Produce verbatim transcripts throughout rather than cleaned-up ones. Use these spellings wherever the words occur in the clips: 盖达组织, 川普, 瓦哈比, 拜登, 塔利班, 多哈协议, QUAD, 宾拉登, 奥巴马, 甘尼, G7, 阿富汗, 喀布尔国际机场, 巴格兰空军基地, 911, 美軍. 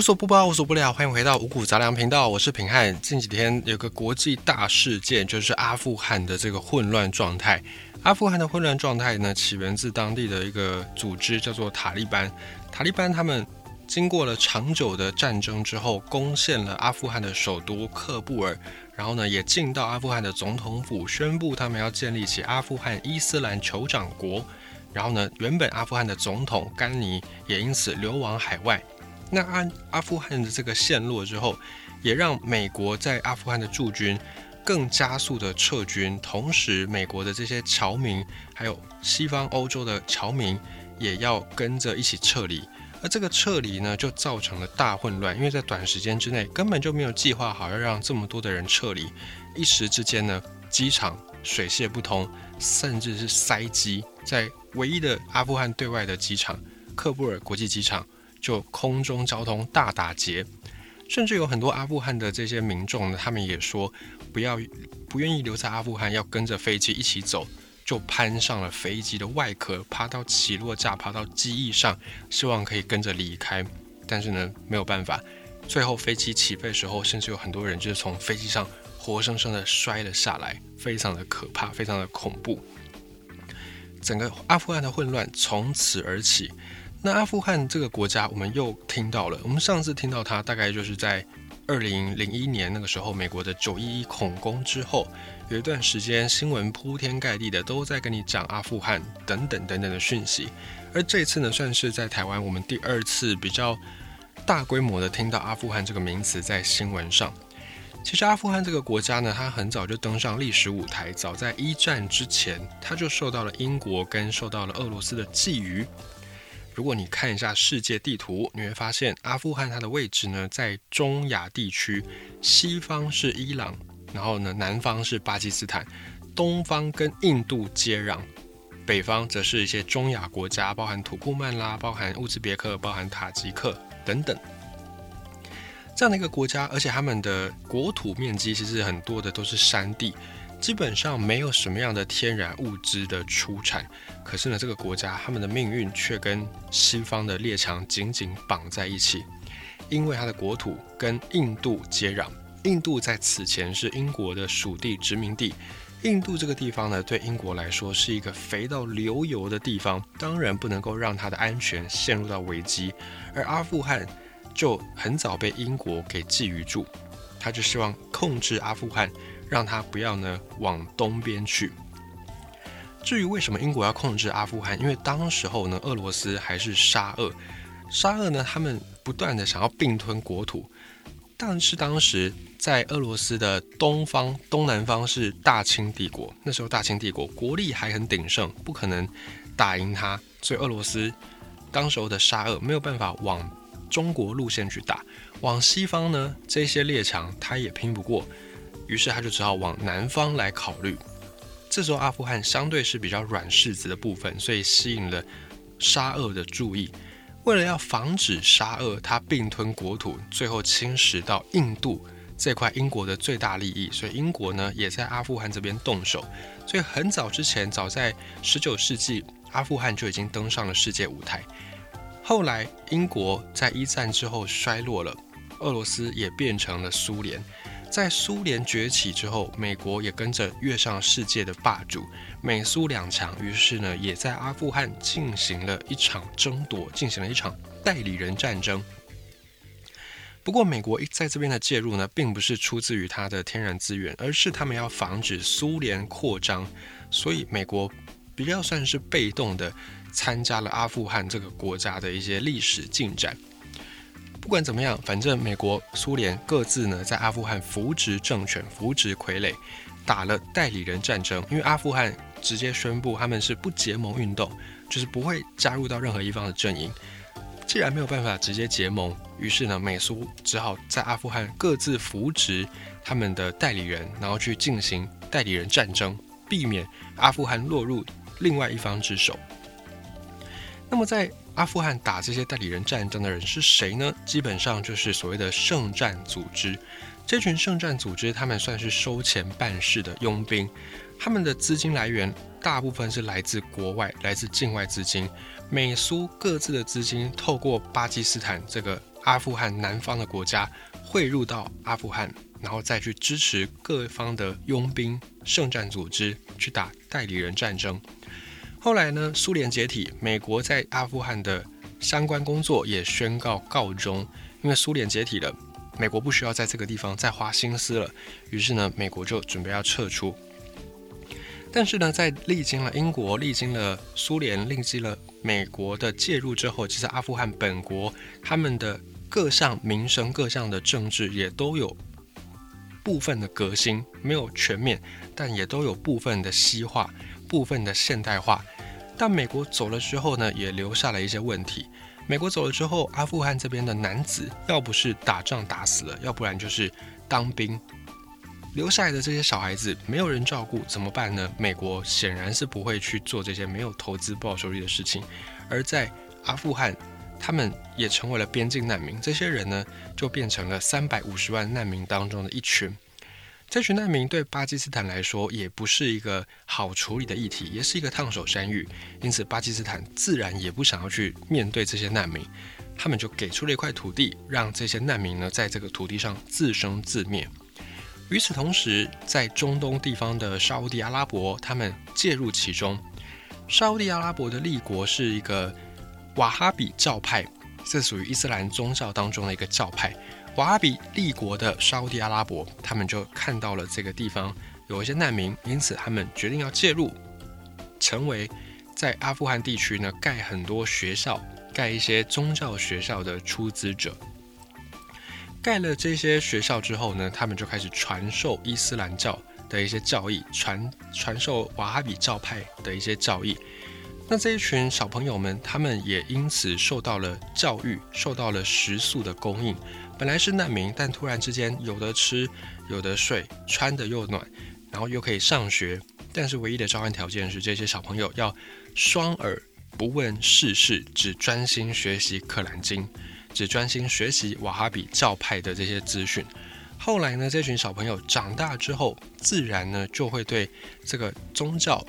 无所不包，无所不聊，欢迎回到五股杂粮频道，我是品汉。近几天有个国际大事件，就是阿富汗的这个混乱状态。阿富汗的混乱状态呢，起源自当地的一个组织，叫做塔利班。塔利班他们经过了长久的战争之后，攻陷了阿富汗的首都喀布尔，然后呢，也进到阿富汗的总统府，宣布他们要建立起阿富汗伊斯兰酋长国。然后呢，原本阿富汗的总统甘尼也因此流亡海外。那阿富汗的这个陷落之后，也让美国在阿富汗的驻军更加速的撤军，同时美国的这些侨民还有西方欧洲的侨民也要跟着一起撤离。而这个撤离呢，就造成了大混乱，因为在短时间之内根本就没有计划好要让这么多的人撤离，一时之间呢，机场水泄不通，甚至是塞机，在唯一的阿富汗对外的机场喀布尔国际机场就空中交通大打劫，甚至有很多阿富汗的这些民众呢，他们也说不要不愿意留在阿富汗，要跟着飞机一起走，就攀上了飞机的外壳，爬到起落架，爬到机翼上，希望可以跟着离开。但是呢，没有办法，最后飞机起飞的时候，甚至有很多人就是从飞机上活生生的摔了下来，非常的可怕，非常的恐怖。整个阿富汗的混乱从此而起。那阿富汗这个国家我们又听到了，我们上次听到它大概就是在二零零一年，那个时候美国的九一一恐攻之后，有一段时间新闻铺天盖地的都在跟你讲阿富汗等等等等的讯息。而这次呢，算是在台湾我们第二次比较大规模的听到阿富汗这个名词在新闻上。其实阿富汗这个国家呢，它很早就登上历史舞台，早在一战之前，它就受到了英国跟受到了俄罗斯的觊觎。如果你看一下世界地图，你会发现阿富汗它的位置呢，在中亚地区，西方是伊朗，然后呢，南方是巴基斯坦，东方跟印度接壤，北方则是一些中亚国家，包含土库曼啦，包含乌兹别克，包含塔吉克等等。这样的一个国家，而且他们的国土面积其实很多的都是山地，基本上没有什么样的天然物资的出产。可是呢，这个国家他们的命运却跟西方的列强紧紧绑在一起，因为它的国土跟印度接壤，印度在此前是英国的属地殖民地，印度这个地方呢，对英国来说是一个肥到流油的地方，当然不能够让它的安全陷入到危机。而阿富汗就很早被英国给觊觎住，他就希望控制阿富汗，让他不要呢往东边去。至于为什么英国要控制阿富汗，因为当时候呢，俄罗斯还是沙俄，沙俄呢，他们不断的想要并吞国土，但是当时在俄罗斯的东方东南方是大清帝国，那时候大清帝国国力还很鼎盛，不可能打赢他，所以俄罗斯当时候的沙俄没有办法往中国路线去打，往西方呢，这些列强他也拼不过，于是他就只好往南方来考虑。这时候阿富汗相对是比较软柿子的部分，所以吸引了沙俄的注意。为了要防止沙俄他并吞国土，最后侵蚀到印度这块英国的最大利益，所以英国呢也在阿富汗这边动手。所以很早之前，早在十九世纪，阿富汗就已经登上了世界舞台。后来英国在一战之后衰落了，俄罗斯也变成了苏联，在苏联崛起之后，美国也跟着跃上世界的霸主，美苏两强于是呢也在阿富汗进行了一场争夺，进行了一场代理人战争。不过美国在这边的介入呢，并不是出自于它的天然资源，而是他们要防止苏联扩张，所以美国比较算是被动的参加了阿富汗这个国家的一些历史进展。不管怎么样，反正美国、苏联各自呢在阿富汗扶植政权、扶植傀儡，打了代理人战争。因为阿富汗直接宣布他们是不结盟运动，就是不会加入到任何一方的阵营。既然没有办法直接结盟，于是呢美苏只好在阿富汗各自扶植他们的代理人，然后去进行代理人战争，避免阿富汗落入另外一方之手。那么在阿富汗打这些代理人战争的人是谁呢？基本上就是所谓的圣战组织。这群圣战组织他们算是收钱办事的佣兵，他们的资金来源大部分是来自国外，来自境外资金。美苏各自的资金透过巴基斯坦这个阿富汗南方的国家汇入到阿富汗，然后再去支持各方的佣兵圣战组织去打代理人战争。后来呢，苏联解体，美国在阿富汗的相关工作也宣告告终，因为苏联解体了，美国不需要在这个地方再花心思了，于是呢，美国就准备要撤出。但是呢，在历经了英国、历经了苏联、历经了美国的介入之后，其实阿富汗本国他们的各项民生、各项的政治也都有部分的革新，没有全面，但也都有部分的西化、部分的现代化。但美国走了之后呢，也留下了一些问题。美国走了之后，阿富汗这边的男子要不是打仗打死了，要不然就是当兵，留下来的这些小孩子没有人照顾，怎么办呢？美国显然是不会去做这些没有投资报酬率的事情。而在阿富汗，他们也成为了边境难民，这些人呢，就变成了三百五十万难民当中的一群。这群难民对巴基斯坦来说也不是一个好处理的议题，也是一个烫手山芋，因此巴基斯坦自然也不想要去面对这些难民，他们就给出了一块土地，让这些难民呢在这个土地上自生自灭。与此同时，在中东地方的沙烏地阿拉伯，他们介入其中。沙烏地阿拉伯的立国是一个瓦哈比教派，这属于伊斯兰宗教当中的一个教派。瓦哈比立国的沙烏地阿拉伯，他们就看到了这个地方有一些难民，因此他们决定要介入，成为在阿富汗地区呢盖很多学校、盖一些宗教学校的出资者。盖了这些学校之后呢，他们就开始传授伊斯兰教的一些教义， 传, 传授瓦哈比教派的一些教义。那这一群小朋友们，他们也因此受到了教育，受到了食宿的供应。本来是难民，但突然之间有的吃，有的睡，穿的又暖，然后又可以上学。但是唯一的交换条件是，这些小朋友要双耳不问世事，只专心学习可兰经，只专心学习瓦哈比教派的这些资讯。后来呢，这群小朋友长大之后，自然呢就会对这个宗教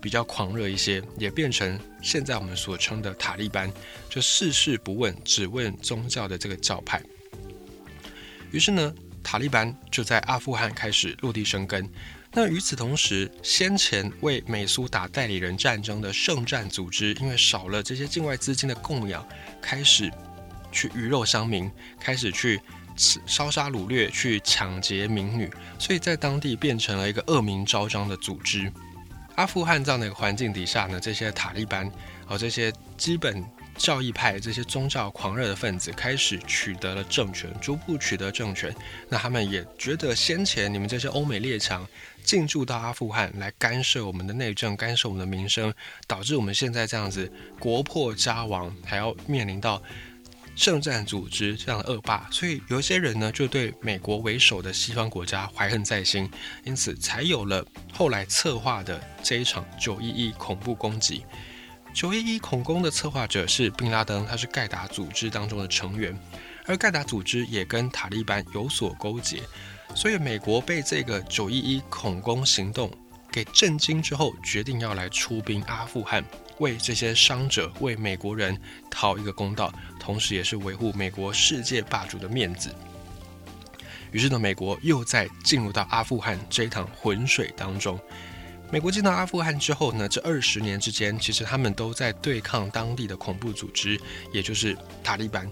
比较狂热一些，也变成现在我们所称的塔利班，就事事不问，只问宗教的这个教派。于是呢，塔利班就在阿富汗开始落地生根。那与此同时，先前为美苏打代理人战争的圣战组织，因为少了这些境外资金的供养，开始去鱼肉乡民，开始去烧杀掳掠，去抢劫民女，所以在当地变成了一个恶名昭彰的组织。阿富汗这样的一个环境底下呢，这些塔利班、哦、这些基本教义派、这些宗教狂热的分子开始取得了政权，逐步取得政权。那他们也觉得，先前你们这些欧美列强进驻到阿富汗来干涉我们的内政，干涉我们的民生，导致我们现在这样子国破家亡，还要面临到圣战组织这样的恶霸，所以有些人呢就对美国为首的西方国家怀恨在心，因此才有了后来策划的这一场九一一恐怖攻击。九一一恐攻的策划者是宾拉登，他是盖达组织当中的成员，而盖达组织也跟塔利班有所勾结，所以美国被这个九一一恐攻行动给震惊之后，决定要来出兵阿富汗，为这些伤者、为美国人讨一个公道，同时也是维护美国世界霸主的面子。于是呢，美国又在进入到阿富汗这一趟浑水当中。美国进到阿富汗之后呢，这二十年之间，其实他们都在对抗当地的恐怖组织，也就是塔利班。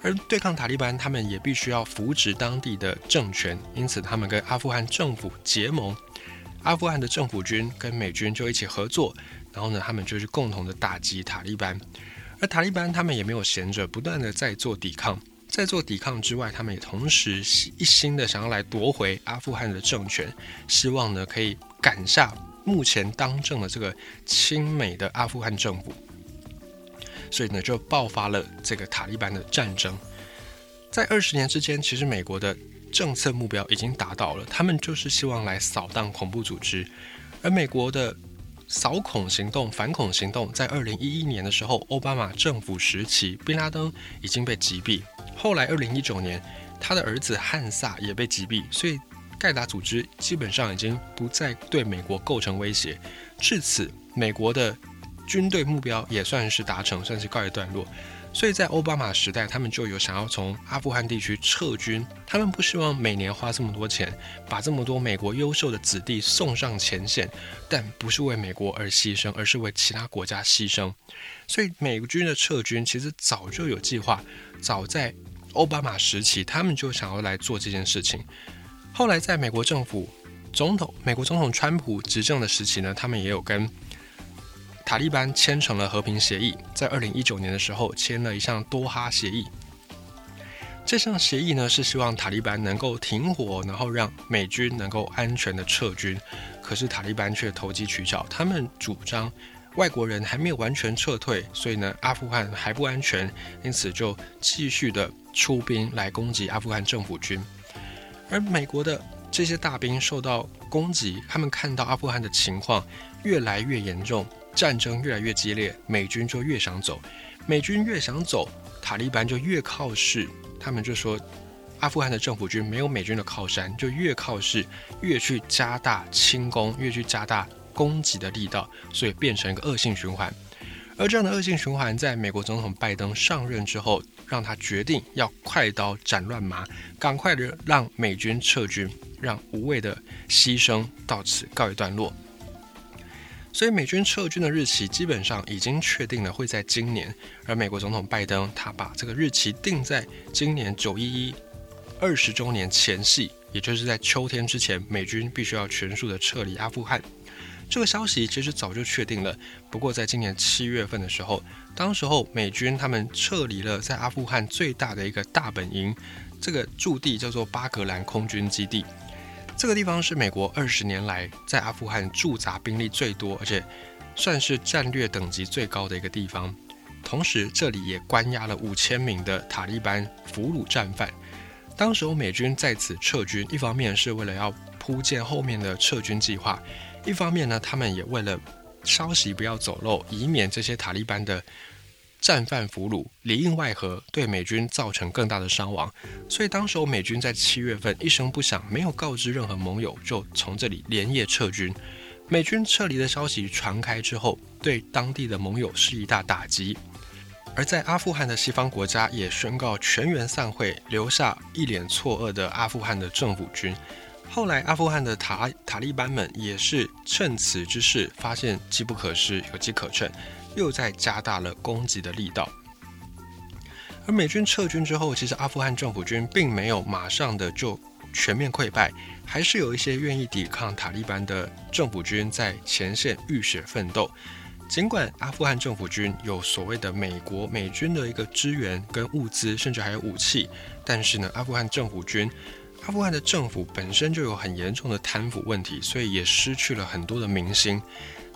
而对抗塔利班，他们也必须要扶植当地的政权，因此他们跟阿富汗政府结盟。阿富汗的政府军跟美军就一起合作，然后呢，他们就去共同的打击塔利班。而塔利班他们也没有闲着，不断的在做抵抗，在做抵抗之外，他们也同时一心的想要来夺回阿富汗的政权，希望呢可以赶下目前当政的这个亲美的阿富汗政府。所以呢，就爆发了这个塔利班的战争。在二十年之间，其实美国的政策目标已经达到了，他们就是希望来扫荡恐怖组织。而美国的扫恐行动、反恐行动，在二零一一年的时候，奥巴马政府时期，宾拉登已经被击毙。后来二零一九年，他的儿子汉萨也被击毙，所以盖达组织基本上已经不再对美国构成威胁。至此，美国的军队目标也算是达成，算是告一段落。所以在奥巴马时代，他们就有想要从阿富汗地区撤军，他们不希望每年花这么多钱把这么多美国优秀的子弟送上前线，但不是为美国而牺牲，而是为其他国家牺牲。所以美军的撤军其实早就有计划，早在奥巴马时期他们就想要来做这件事情。后来在美国政府总统美国总统川普执政的时期呢，他们也有跟塔利班签成了和平协议，在二零一九年的时候签了一项多哈协议。这项协议呢，是希望塔利班能够停火，然后让美军能够安全的撤军。可是塔利班却投机取巧，他们主张外国人还没有完全撤退，所以呢，阿富汗还不安全，因此就继续的出兵来攻击阿富汗政府军。而美国的这些大兵受到攻击，他们看到阿富汗的情况越来越严重，战争越来越激烈，美军就越想走，美军越想走，塔利班就越靠势。他们就说，阿富汗的政府军没有美军的靠山，就越靠势，越去加大轻攻，越去加大攻击的力道，所以变成一个恶性循环。而这样的恶性循环，在美国总统拜登上任之后，让他决定要快刀斩乱麻，赶快的让美军撤军，让无谓的牺牲到此告一段落。所以美军撤军的日期基本上已经确定了，会在今年。而美国总统拜登他把这个日期定在今年九一一二十周年前夕，也就是在秋天之前，美军必须要全数的撤离阿富汗。这个消息其实早就确定了，不过在今年七月份的时候，当时候美军他们撤离了在阿富汗最大的一个大本营，这个驻地叫做巴格兰空军基地。这个地方是美国二十年来在阿富汗驻扎兵力最多，而且算是战略等级最高的一个地方。同时，这里也关押了五千名的塔利班俘虏战犯。当时美军在此撤军，一方面是为了要铺建后面的撤军计划，一方面呢，他们也为了消息不要走漏，以免这些塔利班的战犯俘虏里应外合，对美军造成更大的伤亡。所以当时美军在七月份一声不响，没有告知任何盟友，就从这里连夜撤军。美军撤离的消息传开之后，对当地的盟友是一大打击。而在阿富汗的西方国家也宣告全员散会，留下一脸错愕的阿富汗的政府军。后来阿富汗的 塔, 塔利班们也是趁此之势，发现机不可失，有机可乘，又在加大了攻击的力道。而美军撤军之后，其实阿富汗政府军并没有马上的就全面溃败，还是有一些愿意抵抗塔利班的政府军在前线浴血奋斗。尽管阿富汗政府军有所谓的美国美军的一个支援跟物资，甚至还有武器，但是呢，阿富汗政府军阿富汗的政府本身就有很严重的贪腐问题，所以也失去了很多的民心。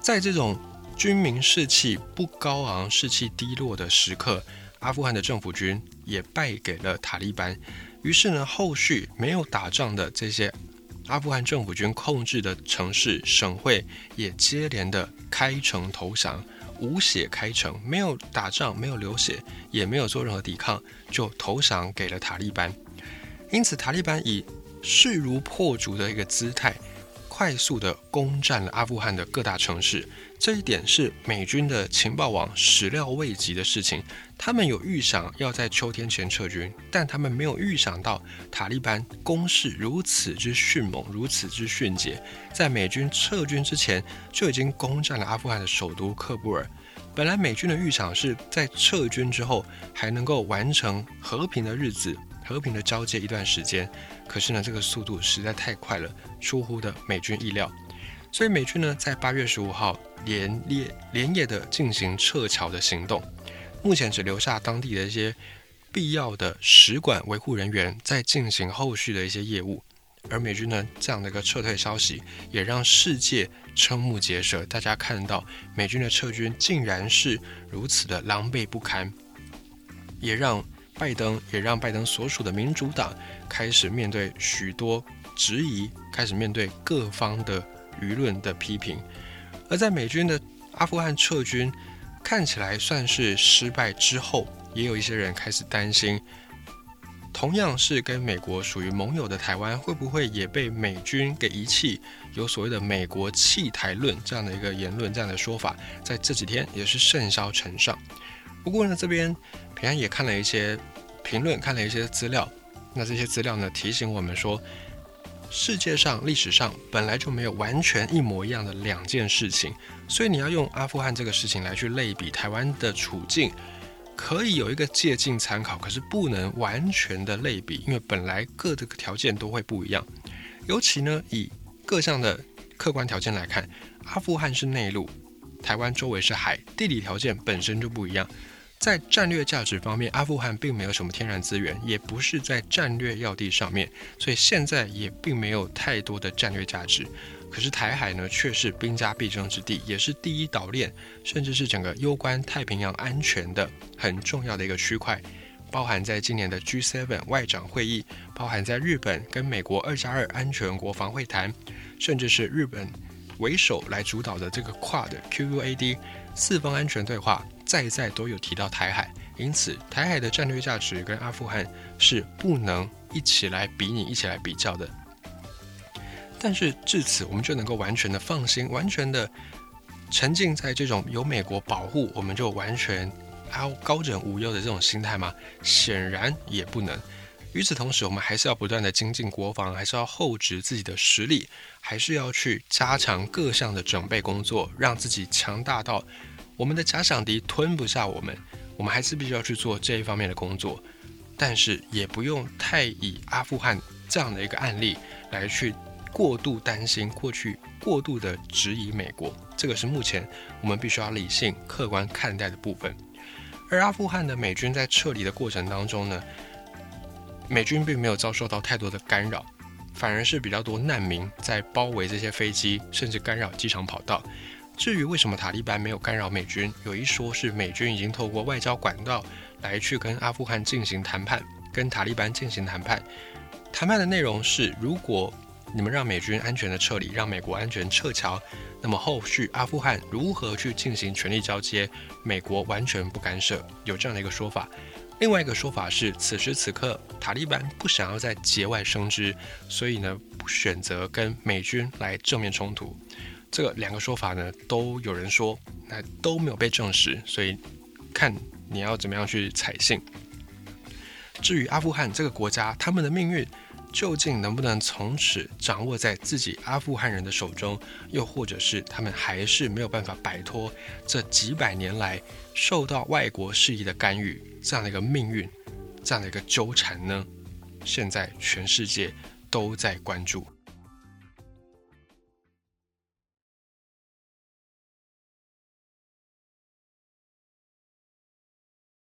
在这种军民士气不高昂、士气低落的时刻，阿富汗的政府军也败给了塔利班。于是呢，后续没有打仗的这些阿富汗政府军控制的城市、省会也接连的开城投降，无血开城，没有打仗，没有流血，也没有做任何抵抗，就投降给了塔利班。因此，塔利班以势如破竹的一个姿态，快速的攻占了阿富汗的各大城市。这一点是美军的情报网始料未及的事情，他们有预想要在秋天前撤军，但他们没有预想到塔利班攻势如此之迅猛，如此之迅捷，在美军撤军之前就已经攻占了阿富汗的首都喀布尔。本来美军的预想是在撤军之后还能够完成和平的日子，和平的交接一段时间，可是呢，这个速度实在太快了，出乎的美军意料。所以美军呢，在八月十五号连夜连夜的进行撤侨的行动，目前只留下当地的一些必要的使馆维护人员在进行后续的一些业务。而美军呢，这样的一个撤退消息也让世界瞠目结舌，大家看到美军的撤军竟然是如此的狼狈不堪，也让拜登也让拜登所属的民主党开始面对许多质疑，开始面对各方的舆论的批评。而在美军的阿富汗撤军看起来算是失败之后，也有一些人开始担心，同样是跟美国属于盟友的台湾，会不会也被美军给遗弃？有所谓的美国弃台论这样的一个言论，这样的说法在这几天也是甚嚣尘上。不过呢，这边平安也看了一些评论，看了一些资料，那这些资料呢提醒我们说，世界上历史上本来就没有完全一模一样的两件事情，所以你要用阿富汗这个事情来去类比台湾的处境，可以有一个借鉴参考，可是不能完全的类比，因为本来各的条件都会不一样。尤其呢，以各项的客观条件来看，阿富汗是内陆，台湾周围是海，地理条件本身就不一样。在战略价值方面，阿富汗并没有什么天然资源，也不是在战略要地上面，所以现在也并没有太多的战略价值。可是台海呢，却是兵家必争之地，也是第一岛链，甚至是整个攸关太平洋安全的很重要的一个区块，包含在今年的 G 七 外长会议，包含在日本跟美国二加二安全国防会谈，甚至是日本为首来主导的这个 Q U A D Q U A D 四方安全对话，再再都有提到台海。因此台海的战略价值跟阿富汗是不能一起来比拟，一起来比较的。但是至此我们就能够完全的放心，完全的沉浸在这种有美国保护我们就完全高枕无忧的这种心态吗？显然也不能。与此同时，我们还是要不断的精进国防，还是要厚植自己的实力，还是要去加强各项的准备工作，让自己强大到我们的假想敌吞不下我们，我们还是必须要去做这一方面的工作。但是也不用太以阿富汗这样的一个案例来去过度担心，过去过度的质疑美国，这个是目前我们必须要理性客观看待的部分。而阿富汗的美军在撤离的过程当中呢，美军并没有遭受到太多的干扰，反而是比较多难民在包围这些飞机，甚至干扰机场跑道。至于为什么塔利班没有干扰美军，有一说是美军已经透过外交管道来去跟阿富汗进行谈判，跟塔利班进行谈判。谈判的内容是，如果你们让美军安全的撤离，让美国安全撤侨，那么后续阿富汗如何去进行权力交接，美国完全不干涉，有这样的一个说法。另外一个说法是，此时此刻塔利班不想要再节外生枝，所以呢选择跟美军来正面冲突。这个两个说法呢都有人说，那都没有被证实，所以看你要怎么样去采信。至于阿富汗这个国家，他们的命运究竟能不能从此掌握在自己阿富汗人的手中，又或者是他们还是没有办法摆脱这几百年来受到外国势力的干预这样的一个命运，这样的一个纠缠呢？现在全世界都在关注。